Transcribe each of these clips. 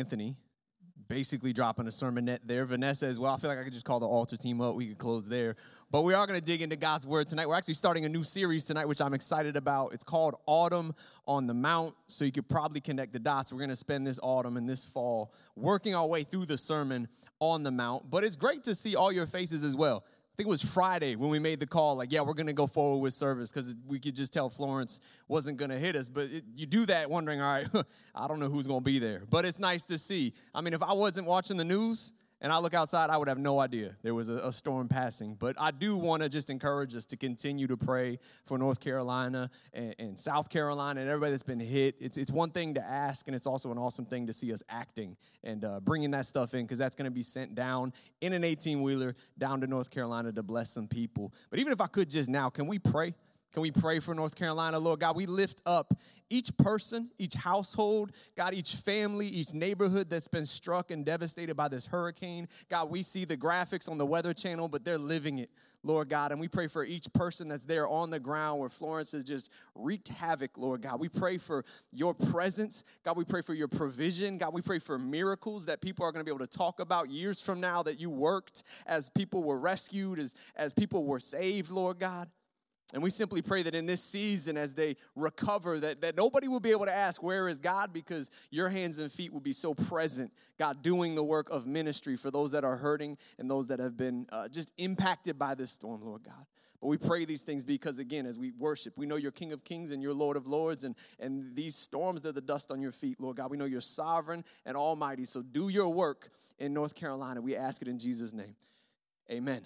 Anthony basically dropping a sermonette there. Vanessa as well. I feel like I could just call the altar team up. We could close there. But we are going to dig into God's word tonight. We're actually starting a new series tonight, which I'm excited about. It's called Autumn on the Mount, so you could probably connect the dots. We're going to spend this autumn and this fall working our way through the Sermon on the Mount. But it's great to see all your faces as well. I think it was Friday when we made the call, like, yeah, we're going to go forward with service because we could just tell Florence wasn't going to hit us. But you do that wondering, all right, I don't know who's going to be there. But it's nice to see. I mean, if I wasn't watching the news, and I look outside, I would have no idea there was a storm passing. But I do want to just encourage us to continue to pray for North Carolina and South Carolina and everybody that's been hit. It's one thing to ask, and it's also an awesome thing to see us acting and bringing that stuff in, because that's going to be sent down in an 18-wheeler down to North Carolina to bless some people. But even if I could just now, can we pray? Can we pray for North Carolina? Lord God, we lift up each person, each household, God, each family, each neighborhood that's been struck and devastated by this hurricane. God, we see the graphics on the Weather Channel, but they're living it, Lord God. And we pray for each person that's there on the ground where Florence has just wreaked havoc, Lord God. We pray for your presence. God, we pray for your provision. God, we pray for miracles that people are going to be able to talk about years from now, that you worked as people were rescued, as people were saved, Lord God. And we simply pray that in this season, as they recover, that nobody will be able to ask, where is God? Because your hands and feet will be so present, God, doing the work of ministry for those that are hurting and those that have been just impacted by this storm, Lord God. But we pray these things because, again, as we worship, we know you're King of Kings and you're Lord of Lords, and these storms, they're the dust on your feet, Lord God. We know you're sovereign and almighty, so do your work in North Carolina. We ask it in Jesus' name. Amen.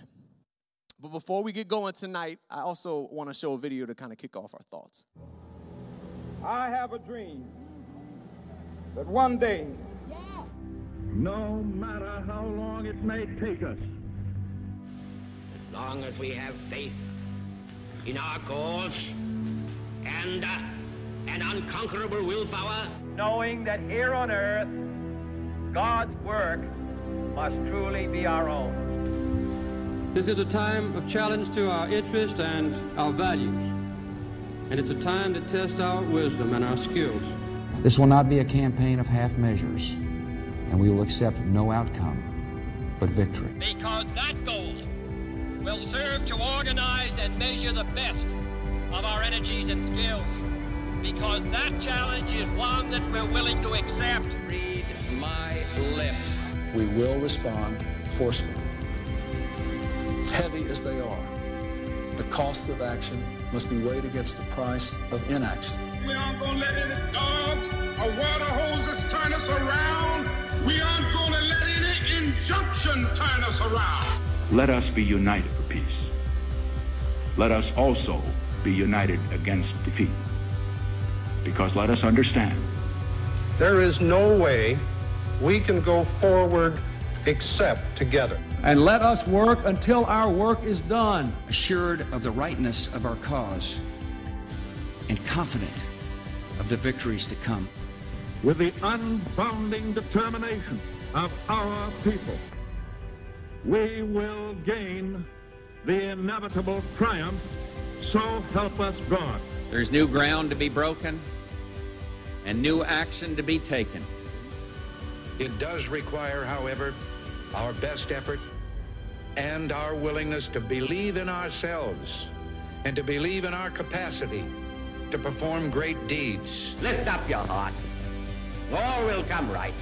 But before we get going tonight, I also want to show a video to kind of kick off our thoughts. I have a dream that one day, no matter how long it may take us, as long as we have faith in our cause and an unconquerable willpower, knowing that here on earth, God's work must truly be our own. This is a time of challenge to our interests and our values, and it's a time to test our wisdom and our skills. This will not be a campaign of half measures, and we will accept no outcome but victory. Because that goal will serve to organize and measure the best of our energies and skills, because that challenge is one that we're willing to accept. Read my lips. We will respond forcefully. Heavy as they are, the cost of action must be weighed against the price of inaction. We aren't going to let any dogs or water hoses turn us around. We aren't going to let any injunction turn us around. Let us be united for peace. Let us also be united against defeat. Because let us understand, there is no way we can go forward except together. And let us work until our work is done. Assured of the rightness of our cause and confident of the victories to come. With the unbounding determination of our people, we will gain the inevitable triumph, so help us God. There's new ground to be broken and new action to be taken. It does require, however, our best effort and our willingness to believe in ourselves and to believe in our capacity to perform great deeds. Lift up your heart. All will come right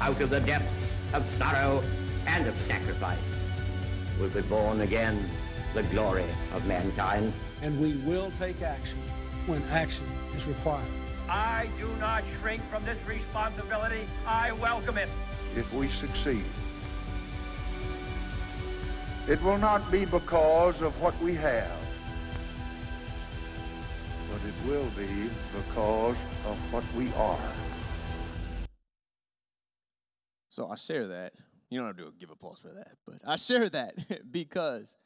out of the depths of sorrow and of sacrifice. We'll be born again, the glory of mankind. And we will take action when action is required. I do not shrink from this responsibility. I welcome it. If we succeed, it will not be because of what we have, but it will be because of what we are. So I share that. You don't have to give applause for that, but I share that because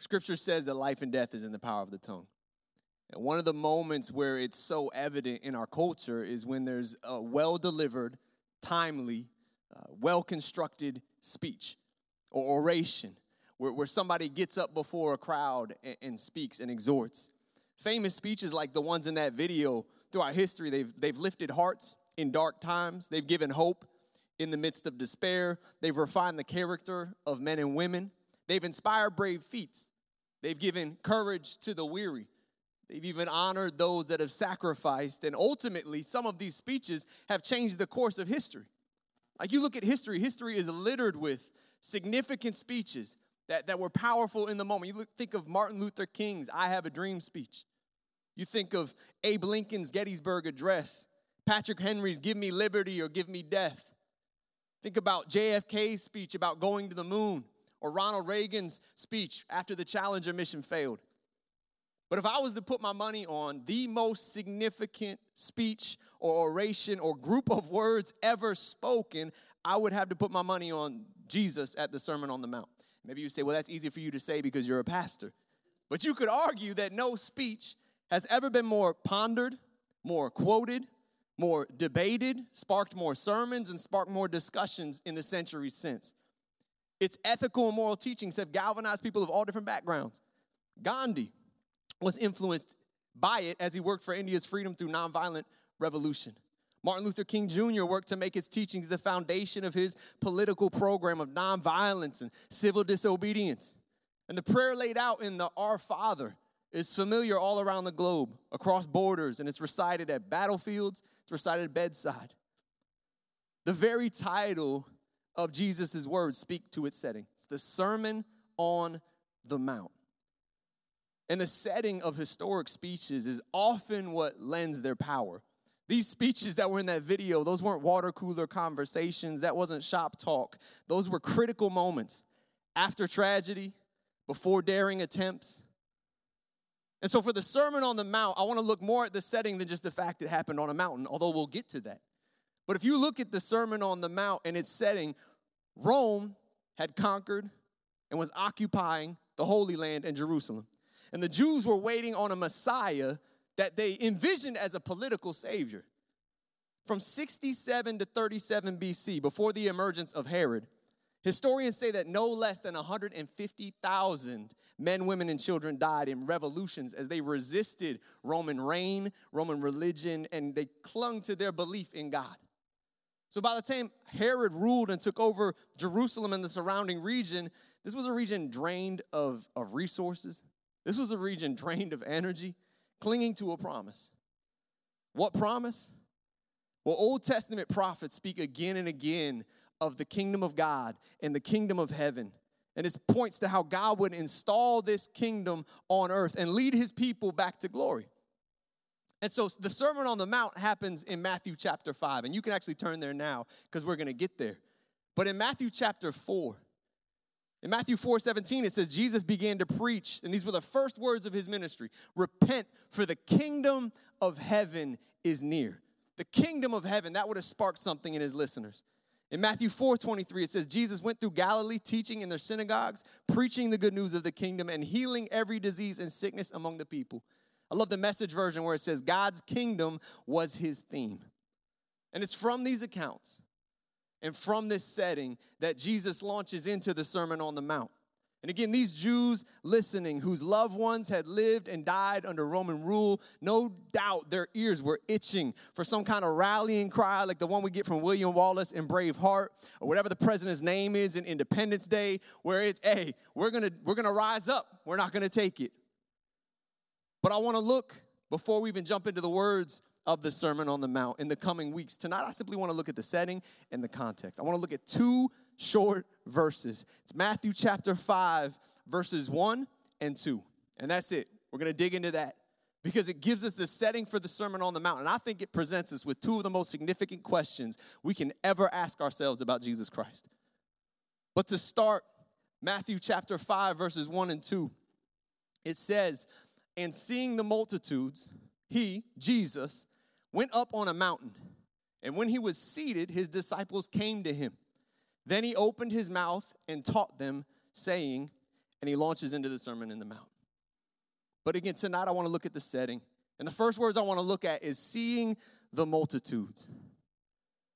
Scripture says that life and death is in the power of the tongue. And one of the moments where it's so evident in our culture is when there's a well-delivered, timely, well-constructed speech or oration, where somebody gets up before a crowd and speaks and exhorts. Famous speeches like the ones in that video throughout history, they've lifted hearts, in dark times. They've given hope in the midst of despair. They've refined the character of men and women. They've inspired brave feats. They've given courage to the weary. They've even honored those that have sacrificed. And ultimately, some of these speeches have changed the course of history. Like, you look at history, history is littered with significant speeches that were powerful in the moment. You think of Martin Luther King's I Have a Dream speech. You think of Abe Lincoln's Gettysburg Address, Patrick Henry's Give Me Liberty or Give Me Death. Think about JFK's speech about going to the moon, or Ronald Reagan's speech after the Challenger mission failed. But if I was to put my money on the most significant speech or oration or group of words ever spoken, I would have to put my money on Jesus at the Sermon on the Mount. Maybe you say, well, that's easy for you to say because you're a pastor. But you could argue that no speech has ever been more pondered, more quoted, more debated, sparked more sermons, and sparked more discussions in the century since. Its ethical and moral teachings have galvanized people of all different backgrounds. Gandhi was influenced by it as he worked for India's freedom through nonviolent revolution. Martin Luther King Jr. worked to make its teachings the foundation of his political program of nonviolence and civil disobedience. And the prayer laid out in the Our Father is familiar all around the globe, across borders, and it's recited at battlefields, it's recited bedside. The very title of Jesus' words speak to its setting. It's the Sermon on the Mount. And the setting of historic speeches is often what lends their power. These speeches that were in that video, those weren't water cooler conversations. That wasn't shop talk. Those were critical moments after tragedy, before daring attempts. And so for the Sermon on the Mount, I want to look more at the setting than just the fact it happened on a mountain, although we'll get to that. But if you look at the Sermon on the Mount and its setting, Rome had conquered and was occupying the Holy Land and Jerusalem. And the Jews were waiting on a Messiah that they envisioned as a political savior. From 67 to 37 BC, before the emergence of Herod, historians say that no less than 150,000 men, women, and children died in revolutions as they resisted Roman reign, Roman religion, and they clung to their belief in God. So by the time Herod ruled and took over Jerusalem and the surrounding region, this was a region drained of resources. This was a region drained of energy, clinging to a promise. What promise? Well, Old Testament prophets speak again and again of the kingdom of God and the kingdom of heaven. And it points to how God would install this kingdom on earth and lead his people back to glory. And so the Sermon on the Mount happens in Matthew chapter 5. And you can actually turn there now because we're going to get there. But in Matthew chapter 4, in Matthew 4:17, it says, Jesus began to preach, and these were the first words of his ministry, repent, for the kingdom of heaven is near. The kingdom of heaven, that would have sparked something in his listeners. In Matthew 4:23, it says, Jesus went through Galilee, teaching in their synagogues, preaching the good news of the kingdom, and healing every disease and sickness among the people. I love the Message version where it says, God's kingdom was his theme. And it's from these accounts and from this setting that Jesus launches into the Sermon on the Mount. And again, these Jews listening, whose loved ones had lived and died under Roman rule, no doubt their ears were itching for some kind of rallying cry like the one we get from William Wallace in Braveheart, or whatever the president's name is in Independence Day, where it's, hey, we're gonna rise up. We're not going to take it. But I want to look, before we even jump into the words of the Sermon on the Mount in the coming weeks. Tonight, I simply want to look at the setting and the context. I want to look at two short verses. It's Matthew chapter 5, verses 1 and 2. And that's it. We're going to dig into that because it gives us the setting for the Sermon on the Mount. And I think it presents us with two of the most significant questions we can ever ask ourselves about Jesus Christ. But to start, Matthew chapter 5, verses 1 and 2, it says, and seeing the multitudes, he, Jesus, went up on a mountain, and when he was seated, his disciples came to him. Then he opened his mouth and taught them, saying, and he launches into the Sermon on the Mount. But again, tonight I want to look at the setting. And the first words I want to look at is seeing the multitudes.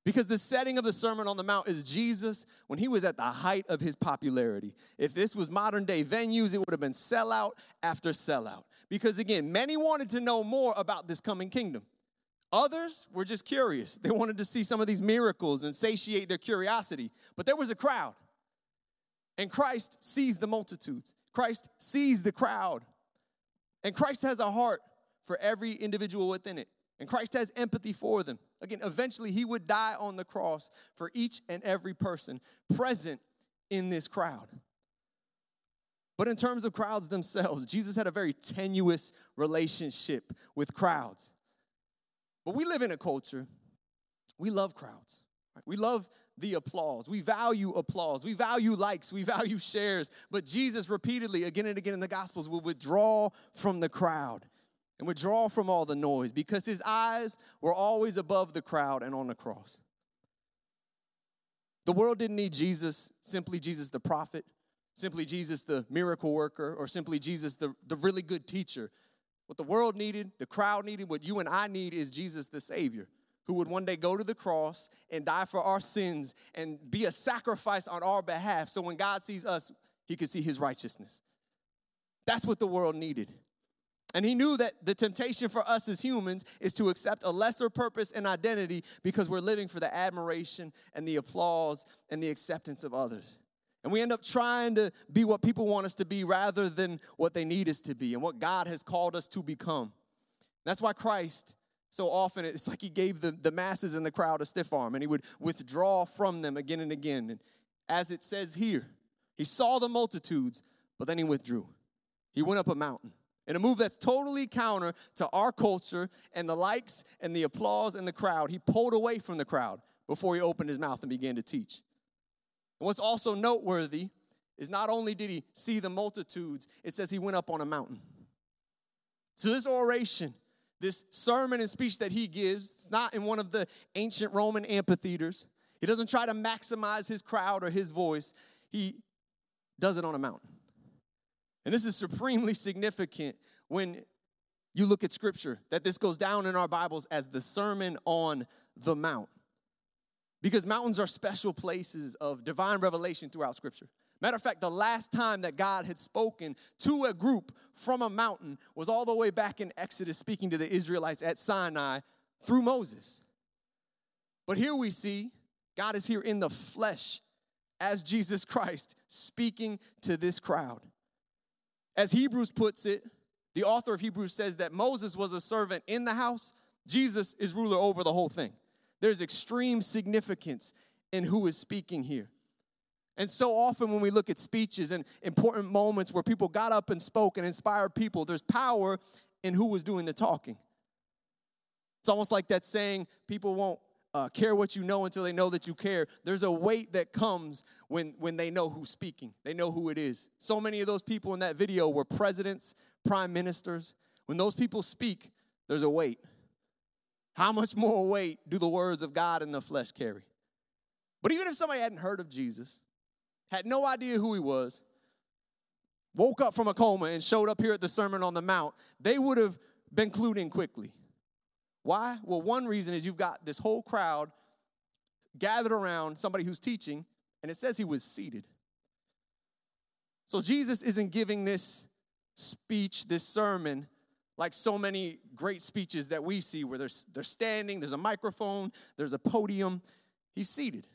Because the setting of the Sermon on the Mount is Jesus when he was at the height of his popularity. If this was modern day venues, it would have been sellout after sellout. Because again, many wanted to know more about this coming kingdom. Others were just curious. They wanted to see some of these miracles and satiate their curiosity. But there was a crowd. And Christ sees the multitudes. Christ sees the crowd. And Christ has a heart for every individual within it. And Christ has empathy for them. Again, eventually he would die on the cross for each and every person present in this crowd. But in terms of crowds themselves, Jesus had a very tenuous relationship with crowds. But we live in a culture, we love crowds. Right? We love the applause. We value likes. We value shares. But Jesus repeatedly, again and again in the Gospels, will withdraw from the crowd and withdraw from all the noise because his eyes were always above the crowd and on the cross. The world didn't need Jesus, simply Jesus the prophet, simply Jesus the miracle worker, or simply Jesus the really good teacher. What the world needed, the crowd needed, what you and I need is Jesus the Savior, who would one day go to the cross and die for our sins and be a sacrifice on our behalf. So when God sees us, he could see his righteousness. That's what the world needed. And he knew that the temptation for us as humans is to accept a lesser purpose and identity because we're living for the admiration and the applause and the acceptance of others. And we end up trying to be what people want us to be rather than what they need us to be and what God has called us to become. That's why Christ, so often, it's like he gave the masses in the crowd a stiff arm and he would withdraw from them again and again. And as it says here, he saw the multitudes, but then he withdrew. He went up a mountain in a move that's totally counter to our culture and the likes and the applause and the crowd. He pulled away from the crowd before he opened his mouth and began to teach. And what's also noteworthy is not only did he see the multitudes, it says he went up on a mountain. So this oration, this sermon and speech that he gives, it's not in one of the ancient Roman amphitheaters. He doesn't try to maximize his crowd or his voice. He does it on a mountain. And this is supremely significant when you look at Scripture, that this goes down in our Bibles as the Sermon on the Mount. Because mountains are special places of divine revelation throughout Scripture. Matter of fact, the last time that God had spoken to a group from a mountain was all the way back in Exodus, speaking to the Israelites at Sinai through Moses. But here we see God is here in the flesh as Jesus Christ speaking to this crowd. As Hebrews puts it, the author of Hebrews says that Moses was a servant in the house. Jesus is ruler over the whole thing. There's extreme significance in who is speaking here. And so often when we look at speeches and important moments where people got up and spoke and inspired people, there's power in who was doing the talking. It's almost like that saying, people won't care what you know until they know that you care. There's a weight that comes when they know who's speaking. They know who it is. So many of those people in that video were presidents, prime ministers. When those people speak, there's a weight. How much more weight do the words of God in the flesh carry? But even if somebody hadn't heard of Jesus, had no idea who he was, woke up from a coma and showed up here at the Sermon on the Mount, they would have been clued in quickly. Why? Well, one reason is you've got this whole crowd gathered around somebody who's teaching, and it says he was seated. So Jesus isn't giving this speech, this sermon, like so many great speeches that we see where they're standing, there's a microphone, there's a podium. He's seated.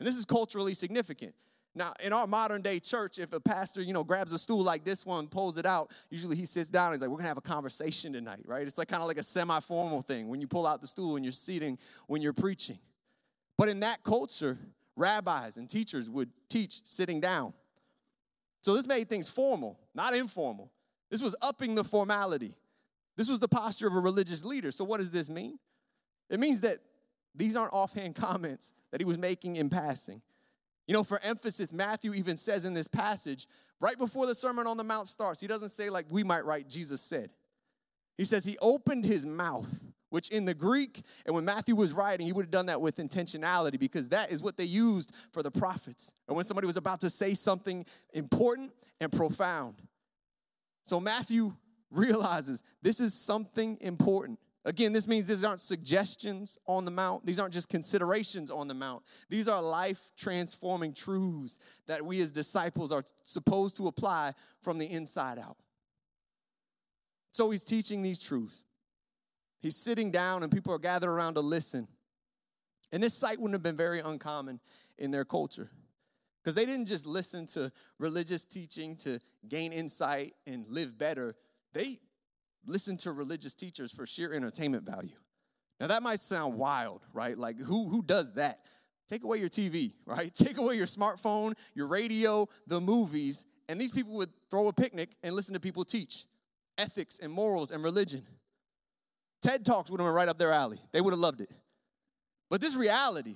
And this is culturally significant. Now, in our modern day church, if a pastor, grabs a stool like this one, pulls it out, usually he sits down and he's like, we're going to have a conversation tonight, right? It's like kind of like a semi-formal thing when you pull out the stool and you're seating when you're preaching. But in that culture, rabbis and teachers would teach sitting down. So this made things formal, not informal. This was upping the formality. This was the posture of a religious leader. So what does this mean? It means that these aren't offhand comments that he was making in passing. For emphasis, Matthew even says in this passage, right before the Sermon on the Mount starts, he doesn't say like we might write, Jesus said. He says he opened his mouth, which in the Greek, and when Matthew was writing, he would have done that with intentionality because that is what they used for the prophets. And when somebody was about to say something important and profound. So Matthew realizes this is something important. Again, this means these aren't suggestions on the mount. These aren't just considerations on the mount. These are life-transforming truths that we as disciples are supposed to apply from the inside out. So he's teaching these truths. He's sitting down and people are gathered around to listen. And this sight wouldn't have been very uncommon in their culture, because they didn't just listen to religious teaching to gain insight and live better. They listened to religious teachers for sheer entertainment value. Now, that might sound wild, right? Like, who does that? Take away your TV, right? Take away your smartphone, your radio, the movies, and these people would throw a picnic and listen to people teach ethics and morals and religion. TED Talks would have been right up their alley. They would have loved it. But this reality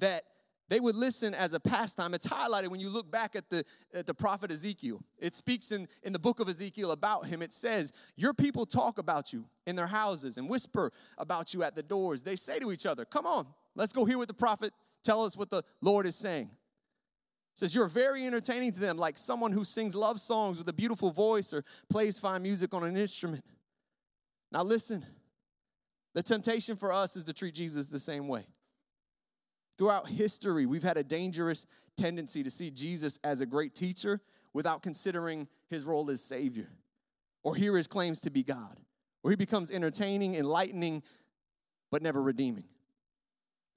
that they would listen as a pastime, it's highlighted when you look back at the prophet Ezekiel. It speaks in the book of Ezekiel about him. It says, your people talk about you in their houses and whisper about you at the doors. They say to each other, come on, let's go hear what the prophet, tell us what the Lord is saying. It says, you're very entertaining to them, like someone who sings love songs with a beautiful voice or plays fine music on an instrument. Now listen, the temptation for us is to treat Jesus the same way. Throughout history, we've had a dangerous tendency to see Jesus as a great teacher without considering his role as Savior, or hear his claims to be God, or he becomes entertaining, enlightening, but never redeeming.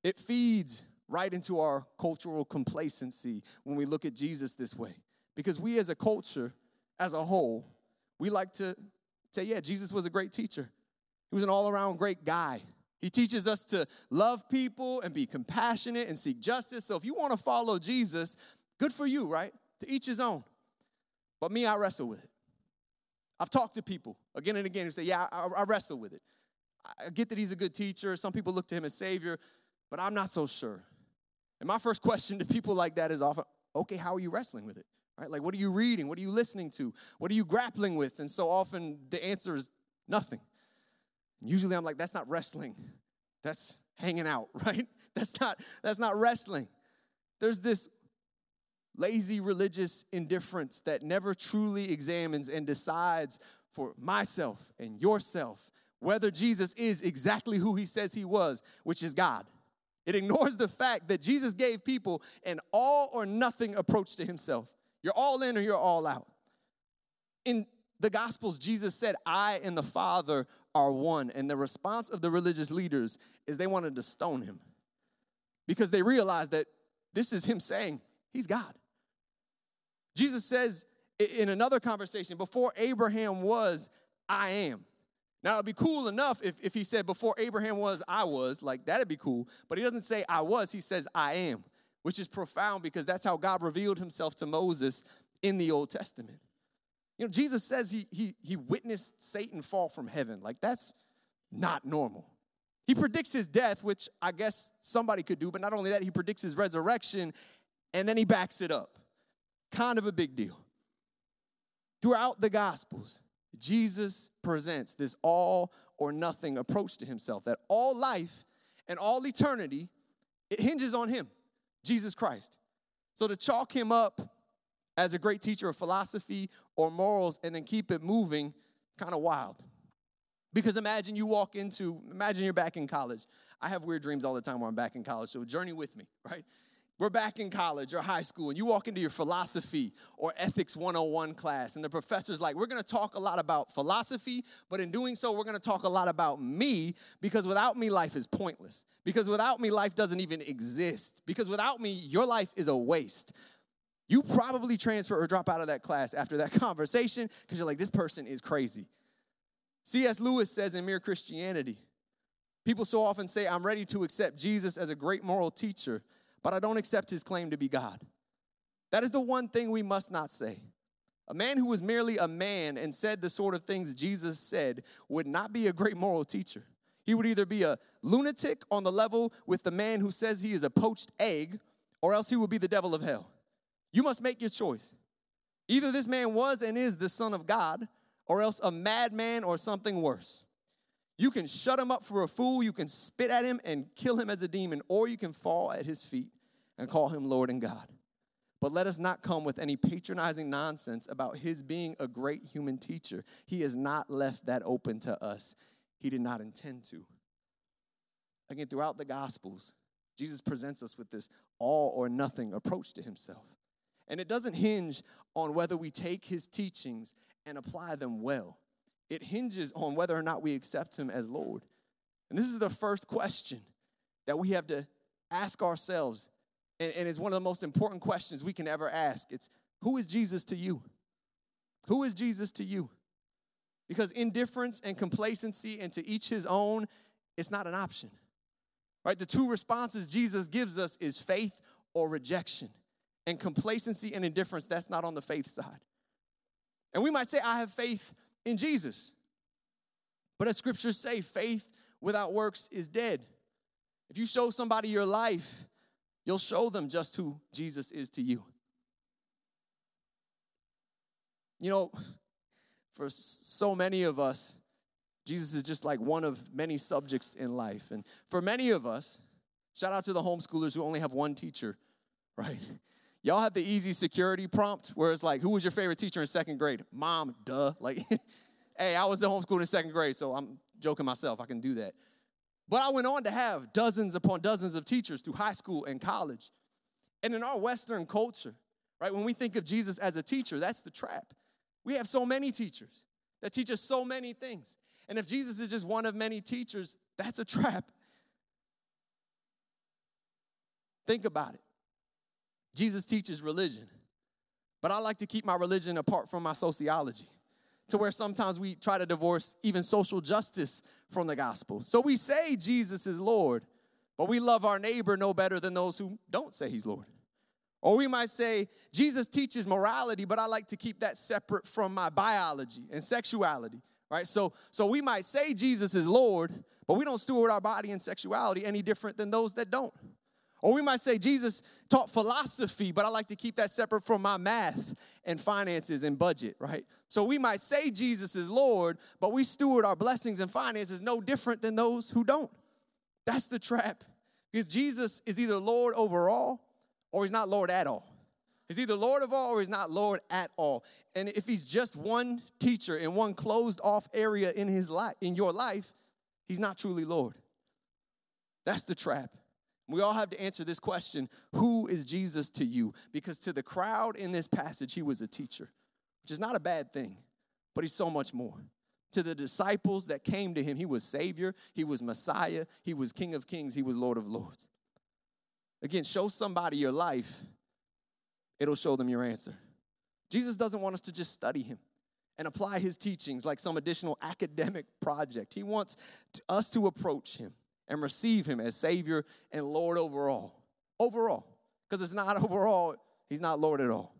It feeds right into our cultural complacency when we look at Jesus this way, because we as a culture, as a whole, we like to say, yeah, Jesus was a great teacher. He was an all-around great guy. He teaches us to love people and be compassionate and seek justice. So if you want to follow Jesus, good for you, right? To each his own. But me, I wrestle with it. I've talked to people again and again who say, yeah, I wrestle with it. I get that he's a good teacher. Some people look to him as Savior, but I'm not so sure. And my first question to people like that is often, okay, how are you wrestling with it? Right? Like, what are you reading? What are you listening to? What are you grappling with? And so often the answer is nothing. Usually I'm like, that's not wrestling. That's hanging out, right? That's not wrestling. There's this lazy religious indifference that never truly examines and decides for myself and yourself whether Jesus is exactly who he says he was, which is God. It ignores the fact that Jesus gave people an all or nothing approach to himself. You're all in or you're all out. In the Gospels, Jesus said, I and the Father are one. And the response of the religious leaders is they wanted to stone him, because they realized that this is him saying he's God. Jesus says in another conversation, before Abraham was, I am. Now, it'd be cool enough if he said before Abraham was, I was. Like, that'd be cool. But he doesn't say I was. He says I am, which is profound, because that's how God revealed himself to Moses in the Old Testament. You know, Jesus says he witnessed Satan fall from heaven. Like, that's not normal. He predicts his death, which I guess somebody could do, but not only that, he predicts his resurrection, and then he backs it up. Kind of a big deal. Throughout the Gospels, Jesus presents this all or nothing approach to himself, that all life and all eternity, it hinges on him, Jesus Christ. So to chalk him up as a great teacher of philosophy or morals and then keep it moving, kind of wild. Because imagine you're back in college. I have weird dreams all the time when I'm back in college, so journey with me, right? We're back in college or high school, and you walk into your philosophy or ethics 101 class, and the professor's like, we're going to talk a lot about philosophy, but in doing so, we're going to talk a lot about me, because without me, life is pointless. Because without me, life doesn't even exist. Because without me, your life is a waste. You probably transfer or drop out of that class after that conversation, because you're like, this person is crazy. C.S. Lewis says in Mere Christianity, people so often say, I'm ready to accept Jesus as a great moral teacher, but I don't accept his claim to be God. That is the one thing we must not say. A man who was merely a man and said the sort of things Jesus said would not be a great moral teacher. He would either be a lunatic on the level with the man who says he is a poached egg, or else he would be the devil of hell. You must make your choice. Either this man was and is the Son of God, or else a madman or something worse. You can shut him up for a fool, you can spit at him and kill him as a demon, or you can fall at his feet and call him Lord and God. But let us not come with any patronizing nonsense about his being a great human teacher. He has not left that open to us. He did not intend to. Again, throughout the Gospels, Jesus presents us with this all or nothing approach to himself. And it doesn't hinge on whether we take his teachings and apply them well. It hinges on whether or not we accept him as Lord. And this is the first question that we have to ask ourselves. And it's one of the most important questions we can ever ask. It's, who is Jesus to you? Who is Jesus to you? Because indifference and complacency and to each his own, it's not an option. Right? The two responses Jesus gives us is faith or rejection. And complacency and indifference, that's not on the faith side. And we might say, I have faith in Jesus. But as scriptures say, faith without works is dead. If you show somebody your life, you'll show them just who Jesus is to you. You know, for so many of us, Jesus is just like one of many subjects in life. And for many of us, shout out to the homeschoolers who only have one teacher, right? Y'all have the easy security prompt where it's like, who was your favorite teacher in second grade? Mom, duh. Like, hey, I was the homeschooler in second grade, so I'm joking myself. I can do that. But I went on to have dozens upon dozens of teachers through high school and college. And in our Western culture, right, when we think of Jesus as a teacher, that's the trap. We have so many teachers that teach us so many things. And if Jesus is just one of many teachers, that's a trap. Think about it. Jesus teaches religion, but I like to keep my religion apart from my sociology, to where sometimes we try to divorce even social justice from the gospel. So we say Jesus is Lord, but we love our neighbor no better than those who don't say he's Lord. Or we might say, Jesus teaches morality, but I like to keep that separate from my biology and sexuality, right? So we might say Jesus is Lord, but we don't steward our body and sexuality any different than those that don't. Or we might say Jesus taught philosophy, but I like to keep that separate from my math and finances and budget, right? So we might say Jesus is Lord, but we steward our blessings and finances no different than those who don't. That's the trap. Because Jesus is either Lord over all or he's not Lord at all. He's either Lord of all or he's not Lord at all. And if he's just one teacher in one closed-off area in his life, in your life, he's not truly Lord. That's the trap. We all have to answer this question, who is Jesus to you? Because to the crowd in this passage, he was a teacher, which is not a bad thing, but he's so much more. To the disciples that came to him, he was Savior, he was Messiah, he was King of Kings, he was Lord of Lords. Again, show somebody your life, it'll show them your answer. Jesus doesn't want us to just study him and apply his teachings like some additional academic project. He wants us to approach him and receive him as Savior and Lord over all. Overall. Because it's not overall, he's not Lord at all.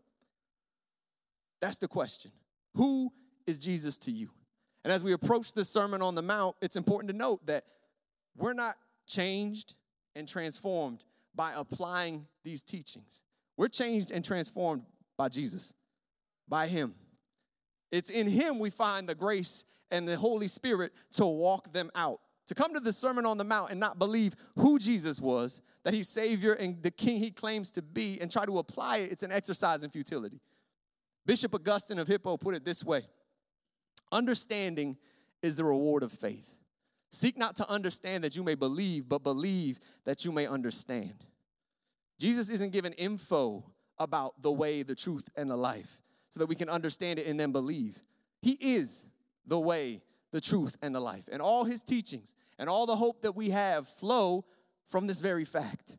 That's the question. Who is Jesus to you? And as we approach the Sermon on the Mount, it's important to note that we're not changed and transformed by applying these teachings. We're changed and transformed by Jesus, by him. It's in him we find the grace and the Holy Spirit to walk them out. To come to the Sermon on the Mount and not believe who Jesus was, that he's Savior and the King he claims to be, and try to apply it, it's an exercise in futility. Bishop Augustine of Hippo put it this way, understanding is the reward of faith. Seek not to understand that you may believe, but believe that you may understand. Jesus isn't giving info about the way, the truth, and the life so that we can understand it and then believe. He is the way, the truth, and the life. And all his teachings and all the hope that we have flow from this very fact.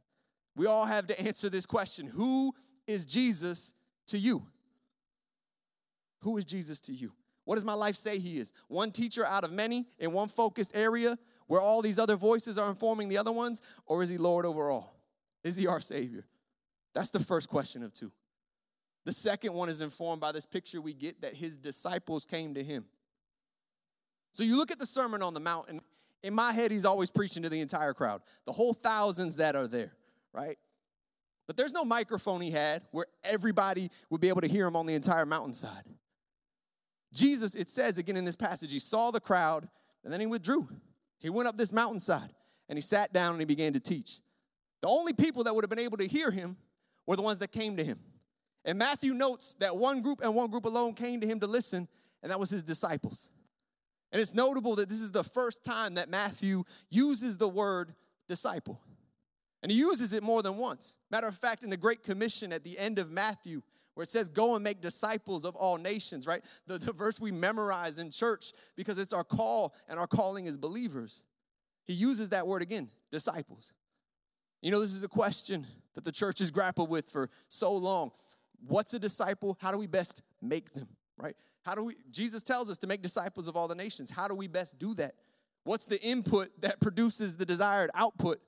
We all have to answer this question. Who is Jesus to you? Who is Jesus to you? What does my life say he is? One teacher out of many in one focused area where all these other voices are informing the other ones? Or is he Lord over all? Is he our Savior? That's the first question of two. The second one is informed by this picture we get that his disciples came to him. So you look at the Sermon on the Mount, and in my head, he's always preaching to the entire crowd, the whole thousands that are there, right? But there's no microphone he had where everybody would be able to hear him on the entire mountainside. Jesus, it says again in this passage, he saw the crowd, and then he withdrew. He went up this mountainside, and he sat down, and he began to teach. The only people that would have been able to hear him were the ones that came to him. And Matthew notes that one group and one group alone came to him to listen, and that was his disciples. And it's notable that this is the first time that Matthew uses the word disciple. And he uses it more than once. Matter of fact, in the Great Commission at the end of Matthew, where it says, go and make disciples of all nations, right? The verse we memorize in church because it's our call and our calling as believers. He uses that word again, disciples. You know, this is a question that the church has grappled with for so long. What's a disciple? How do we best make them, right? Jesus tells us to make disciples of all the nations. How do we best do that? What's the input that produces the desired output?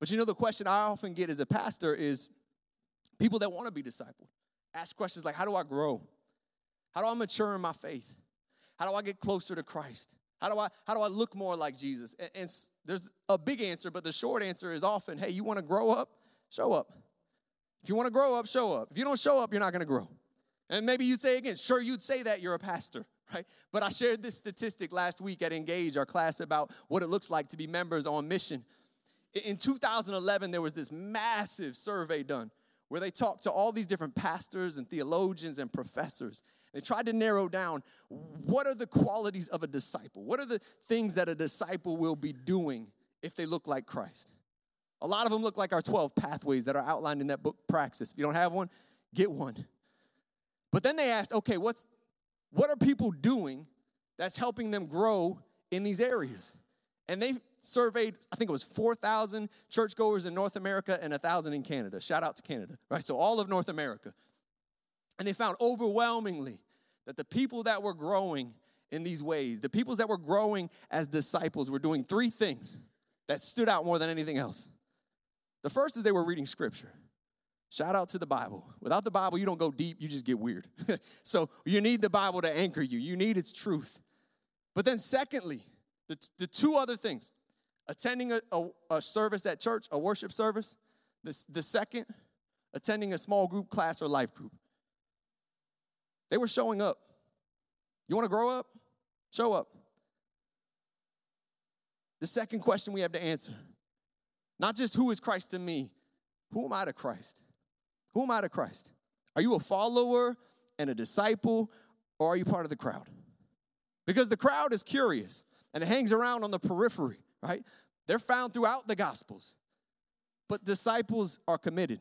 But you know, the question I often get as a pastor is people that want to be discipled ask questions like, how do I grow? How do I mature in my faith? How do I get closer to Christ? How do I look more like Jesus? And there's a big answer, but the short answer is often, hey, you want to grow up? Show up. If you want to grow up, show up. If you don't show up, you're not going to grow. And maybe you'd say again, sure, you'd say that you're a pastor, right? But I shared this statistic last week at Engage, our class, about what it looks like to be members on mission. In 2011, there was this massive survey done where they talked to all these different pastors and theologians and professors. They tried to narrow down, what are the qualities of a disciple? What are the things that a disciple will be doing if they look like Christ? A lot of them look like our 12 pathways that are outlined in that book, Praxis. If you don't have one, get one. But then they asked, okay, what are people doing that's helping them grow in these areas? And they surveyed, I think it was 4,000 churchgoers in North America and 1,000 in Canada. Shout out to Canada, right? So all of North America. And they found overwhelmingly that the people that were growing in these ways, the people that were growing as disciples were doing three things that stood out more than anything else. The first is they were reading Scripture. Shout out to the Bible. Without the Bible, you don't go deep. You just get weird. So you need the Bible to anchor you. You need its truth. But then secondly, the two other things, attending a service at church, a worship service. The second, attending a small group class or life group. They were showing up. You want to grow up? Show up. The second question we have to answer, not just who is Christ to me, who am I to Christ? Who am I to Christ? Are you a follower and a disciple, or are you part of the crowd? Because the crowd is curious, and it hangs around on the periphery, right? They're found throughout the Gospels. But disciples are committed.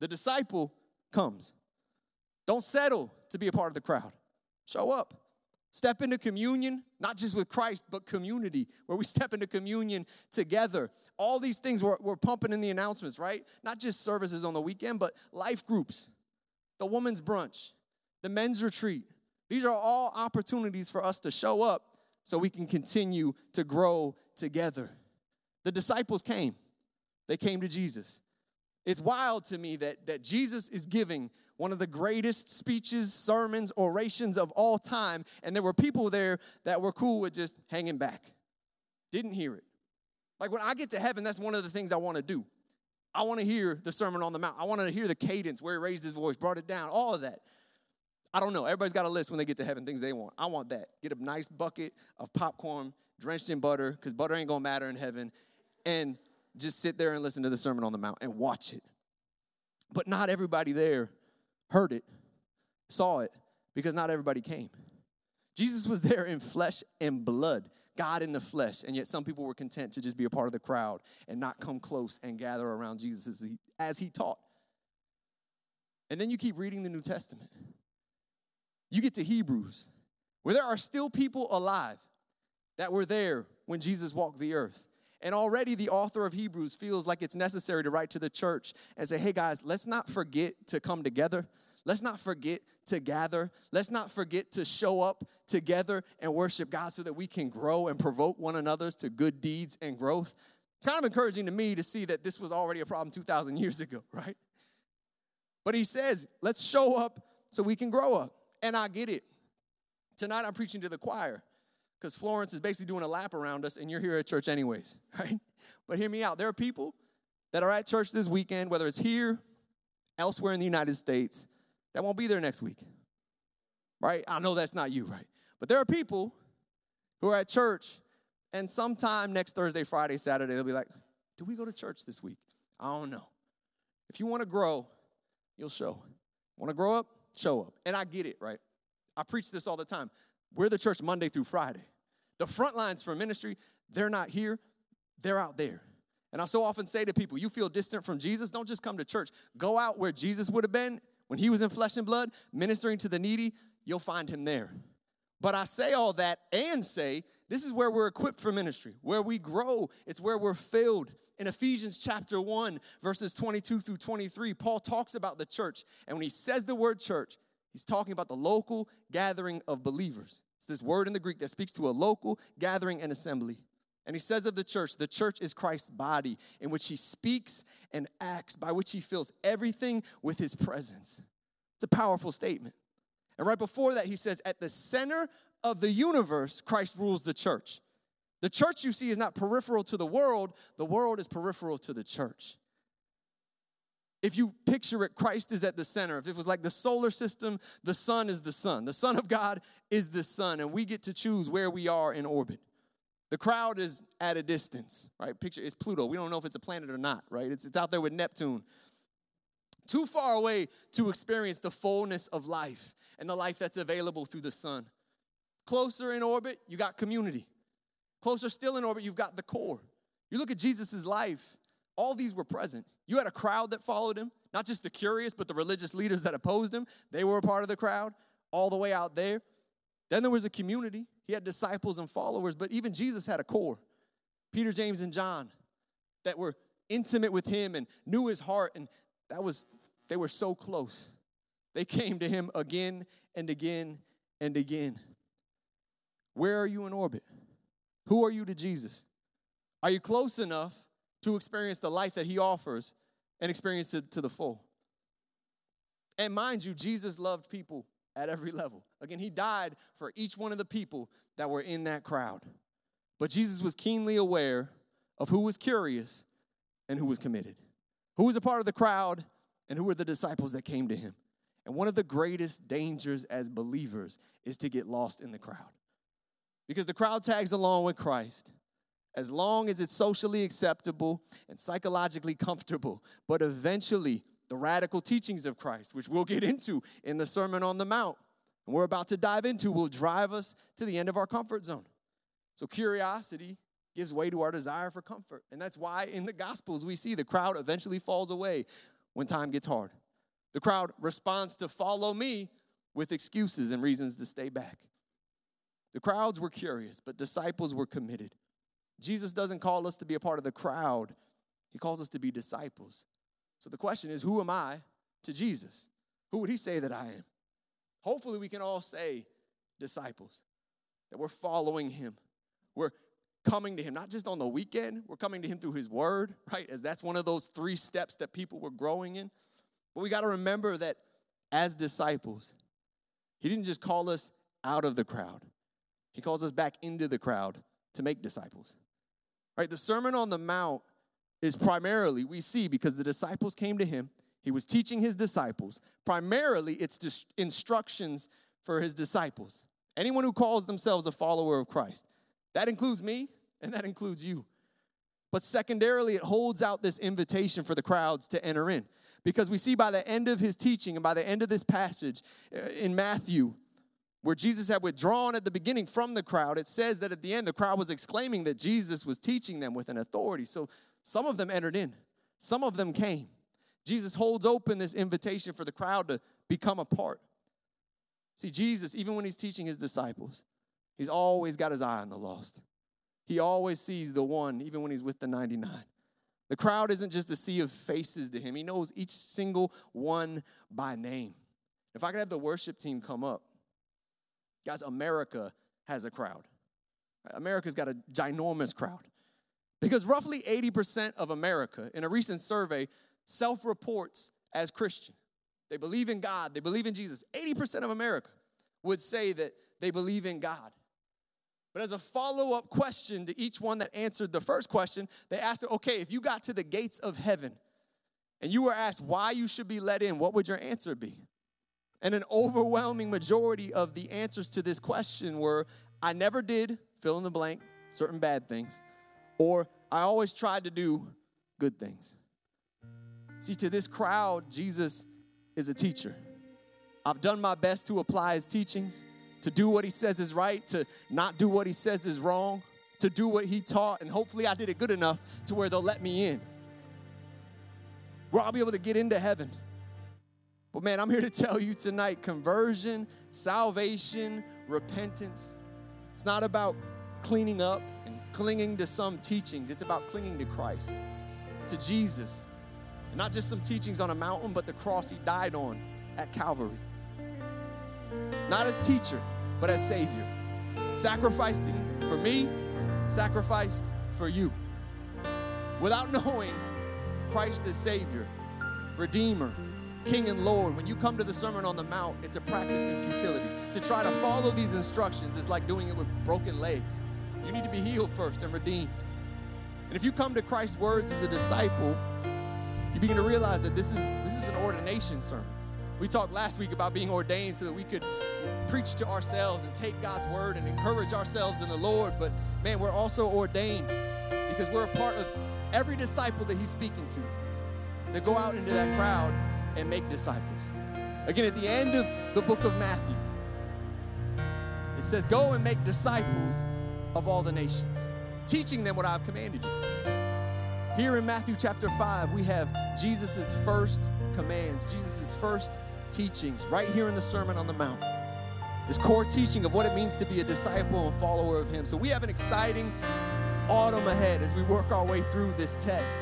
The disciple comes. Don't settle to be a part of the crowd. Show up. Step into communion, not just with Christ, but community, where we step into communion together. All these things we're pumping in the announcements, right? Not just services on the weekend, but life groups, the women's brunch, the men's retreat. These are all opportunities for us to show up so we can continue to grow together. The disciples came. They came to Jesus. It's wild to me that Jesus is giving one of the greatest speeches, sermons, orations of all time. And there were people there that were cool with just hanging back. Didn't hear it. Like when I get to heaven, that's one of the things I want to do. I want to hear the Sermon on the Mount. I want to hear the cadence where he raised his voice, brought it down, all of that. I don't know. Everybody's got a list when they get to heaven, things they want. I want that. Get a nice bucket of popcorn drenched in butter, because butter ain't going to matter in heaven. And just sit there and listen to the Sermon on the Mount and watch it. But not everybody there heard it, saw it, because not everybody came. Jesus was there in flesh and blood, God in the flesh, and yet some people were content to just be a part of the crowd and not come close and gather around Jesus as he taught. And then you keep reading the New Testament. You get to Hebrews, where there are still people alive that were there when Jesus walked the earth. And already the author of Hebrews feels like it's necessary to write to the church and say, hey, guys, let's not forget to come together. Let's not forget to gather. Let's not forget to show up together and worship God so that we can grow and provoke one another to good deeds and growth. It's kind of encouraging to me to see that this was already a problem 2,000 years ago, right? But he says, let's show up so we can grow up. And I get it. Tonight I'm preaching to the choir, because Florence is basically doing a lap around us, and you're here at church anyways, right? But hear me out. There are people that are at church this weekend, whether it's here, elsewhere in the United States, that won't be there next week, right? I know that's not you, right? But there are people who are at church, and sometime next Thursday, Friday, Saturday, they'll be like, do we go to church this week? I don't know. If you want to grow, you'll show. Want to grow up? Show up. And I get it, right? I preach this all the time. We're the church Monday through Friday. The front lines for ministry, they're not here, they're out there. And I so often say to people, you feel distant from Jesus, don't just come to church. Go out where Jesus would have been When he was in flesh and blood, ministering to the needy, you'll find him there. But I say all that and say, this is where we're equipped for ministry, where we grow. It's where we're filled. In Ephesians chapter 1, verses 22 through 23, Paul talks about the church. And when he says the word church, he's talking about the local gathering of believers. It's this word in the Greek that speaks to a local gathering and assembly. And he says of the church is Christ's body, in which he speaks and acts, by which he fills everything with his presence. It's a powerful statement. And right before that, he says, at the center of the universe, Christ rules the church. The church, you see, is not peripheral to the world is peripheral to the church. If you picture it, Christ is at the center. If it was like the solar system, the sun is the sun. The Son of God is the sun, and we get to choose where we are in orbit. The crowd is at a distance, right? Picture, it's Pluto. We don't know if it's a planet or not, right? It's out there with Neptune. Too far away to experience the fullness of life and the life that's available through the sun. Closer in orbit, you got community. Closer still in orbit, you've got the core. You look at Jesus' life, all these were present. You had a crowd that followed him, not just the curious, but the religious leaders that opposed him. They were a part of the crowd all the way out there. Then there was a community. He had disciples and followers, but even Jesus had a core. Peter, James, and John that were intimate with him and knew his heart, and they were so close. They came to him again and again and again. Where are you in orbit? Who are you to Jesus? Are you close enough to experience the life that he offers and experience it to the full? And mind you, Jesus loved people at every level. Again, he died for each one of the people that were in that crowd. But Jesus was keenly aware of who was curious and who was committed, who was a part of the crowd and who were the disciples that came to him. And one of the greatest dangers as believers is to get lost in the crowd, because the crowd tags along with Christ as long as it's socially acceptable and psychologically comfortable. But eventually, the radical teachings of Christ, which we'll get into in the Sermon on the Mount, and we're about to dive into, will drive us to the end of our comfort zone. So curiosity gives way to our desire for comfort. And that's why in the Gospels we see the crowd eventually falls away when time gets hard. The crowd responds to follow me with excuses and reasons to stay back. The crowds were curious, but disciples were committed. Jesus doesn't call us to be a part of the crowd. He calls us to be disciples. So the question is, who am I to Jesus? Who would he say that I am? Hopefully we can all say disciples, that we're following him. We're coming to him, not just on the weekend. We're coming to him through his word, right? As that's one of those 3 steps that people were growing in. But we got to remember that as disciples, he didn't just call us out of the crowd. He calls us back into the crowd to make disciples. Right? The Sermon on the Mount is primarily, we see, because the disciples came to him. He was teaching his disciples. Primarily, it's instructions for his disciples. Anyone who calls themselves a follower of Christ. That includes me, and that includes you. But secondarily, it holds out this invitation for the crowds to enter in. Because we see by the end of his teaching and by the end of this passage in Matthew, where Jesus had withdrawn at the beginning from the crowd, it says that at the end the crowd was exclaiming that Jesus was teaching them with an authority. So some of them entered in. Some of them came. Jesus holds open this invitation for the crowd to become a part. See, Jesus, even when he's teaching his disciples, he's always got his eye on the lost. He always sees the one, even when he's with the 99. The crowd isn't just a sea of faces to him. He knows each single one by name. If I could have the worship team come up. Guys, America has a crowd. America's got a ginormous crowd. Because roughly 80% of America, in a recent survey, self-reports as Christian. They believe in God. They believe in Jesus. 80% of America would say that they believe in God. But as a follow-up question to each one that answered the first question, they asked, okay, if you got to the gates of heaven and you were asked why you should be let in, what would your answer be? And an overwhelming majority of the answers to this question were, I never did, fill in the blank, certain bad things, or I always tried to do good things. See, to this crowd, Jesus is a teacher. I've done my best to apply his teachings, to do what he says is right, to not do what he says is wrong, to do what he taught, and hopefully I did it good enough to where they'll let me in, where I'll be able to get into heaven. But man, I'm here to tell you tonight, conversion, salvation, repentance, it's not about cleaning up and clinging to some teachings. It's about clinging to Christ, to Jesus. And not just some teachings on a mountain, but the cross he died on at Calvary. Not as teacher, but as Savior. Sacrificing for me, sacrificed for you. Without knowing Christ as Savior, Redeemer, King and Lord, when you come to the Sermon on the Mount, it's a practice in futility. To try to follow these instructions is like doing it with broken legs. You need to be healed first and redeemed. And if you come to Christ's words as a disciple, you begin to realize that this is an ordination sermon. We talked last week about being ordained so that we could preach to ourselves and take God's word and encourage ourselves in the Lord. But man, we're also ordained because we're a part of every disciple that he's speaking to, that go out into that crowd and make disciples. Again, at the end of the book of Matthew, it says, go and make disciples of all the nations, teaching them what I've commanded you. Here in Matthew chapter 5, we have Jesus' first commands, Jesus' first teachings, right here in the Sermon on the Mount. His core teaching of what it means to be a disciple and follower of him. So we have an exciting autumn ahead as we work our way through this text.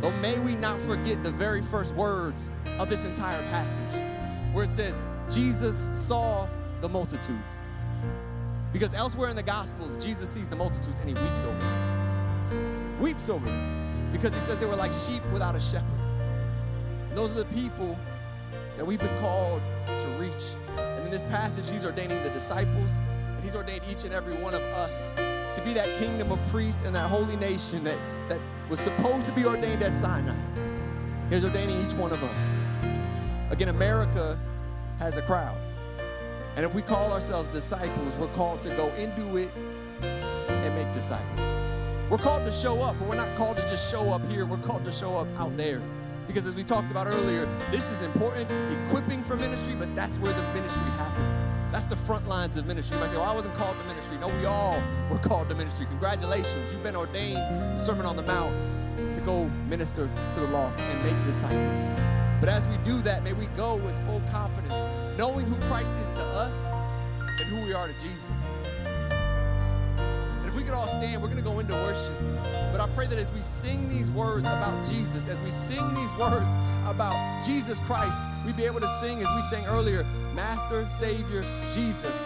But may we not forget the very first words of this entire passage, where it says, Jesus saw the multitudes. Because elsewhere in the Gospels, Jesus sees the multitudes and he weeps over them. Weeps over them. Because he says they were like sheep without a shepherd. And those are the people that we've been called to reach. And in this passage, he's ordaining the disciples, and he's ordained each and every one of us to be that kingdom of priests and that holy nation that was supposed to be ordained at Sinai. He's ordaining each one of us. Again, America has a crowd. And if we call ourselves disciples, we're called to go into it and make disciples. We're called to show up, but we're not called to just show up here. We're called to show up out there. Because as we talked about earlier, this is important, equipping for ministry, but that's where the ministry happens. That's the front lines of ministry. You might say, well, I wasn't called to ministry. No, we all were called to ministry. Congratulations, you've been ordained, the Sermon on the Mount, to go minister to the lost and make disciples. But as we do that, may we go with full confidence, knowing who Christ is to us and who we are to Jesus. And if we could all stand, we're going to go into worship. But I pray that as we sing these words about Jesus, as we sing these words about Jesus Christ, we'd be able to sing, as we sang earlier, Master, Savior, Jesus,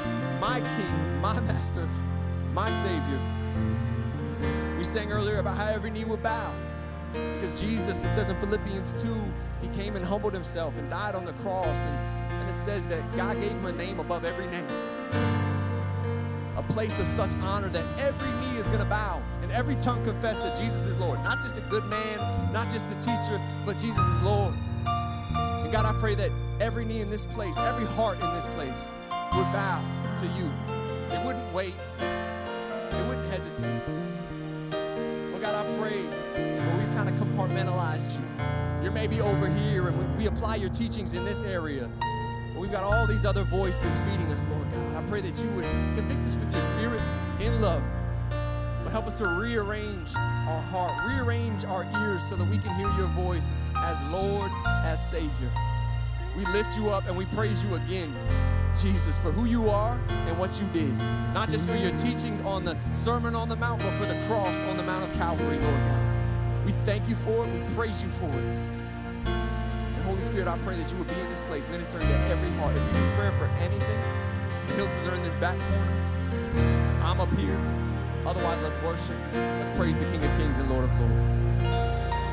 my King, my Master, my Savior. We sang earlier about how every knee would bow. Because Jesus, it says in Philippians 2, he came and humbled himself and died on the cross. And it says that God gave him a name above every name. A place of such honor that every knee is going to bow and every tongue confess that Jesus is Lord. Not just a good man, not just a teacher, but Jesus is Lord. And God, I pray that every knee in this place, every heart in this place would bow to you. They wouldn't wait. They wouldn't hesitate. But God, I pray that we've kind of compartmentalized you. You're maybe over here and we apply your teachings in this area. We've got all these other voices feeding us, Lord God. I pray that you would convict us with your spirit in love, but help us to rearrange our heart, rearrange our ears so that we can hear your voice as Lord, as Savior. We lift you up and we praise you again, Jesus, for who you are and what you did. Not just for your teachings on the Sermon on the Mount, but for the cross on the Mount of Calvary, Lord God. We thank you for it. We praise you for it. Holy Spirit, I pray that you would be in this place, ministering to every heart. If you need prayer for anything, the Hiltzes are in this back corner. I'm up here. Otherwise, let's worship. Let's praise the King of Kings and Lord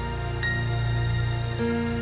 of Lords.